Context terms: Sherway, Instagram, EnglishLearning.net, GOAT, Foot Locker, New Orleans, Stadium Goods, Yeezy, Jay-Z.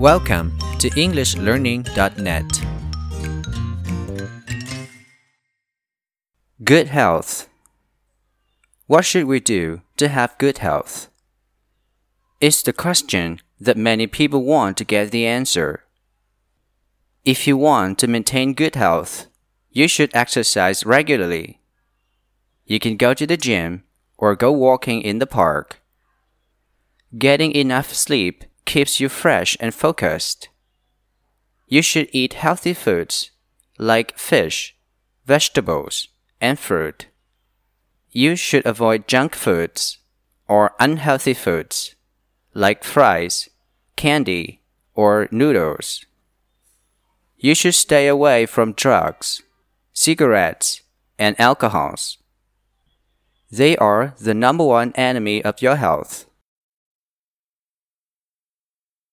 Welcome to EnglishLearning.net. Good health. What should we do to have good health? It's the question that many people want to get the answer. If you want to maintain good health, you should exercise regularly. You can go to the gym or go walking in the park. Getting enough sleep keeps you fresh and focused. You should eat healthy foods like fish, vegetables, and fruit. You should avoid junk foods or unhealthy foods like fries, candy, or noodles. You should stay away from drugs, cigarettes, and alcohols. They are the number one enemy of your health.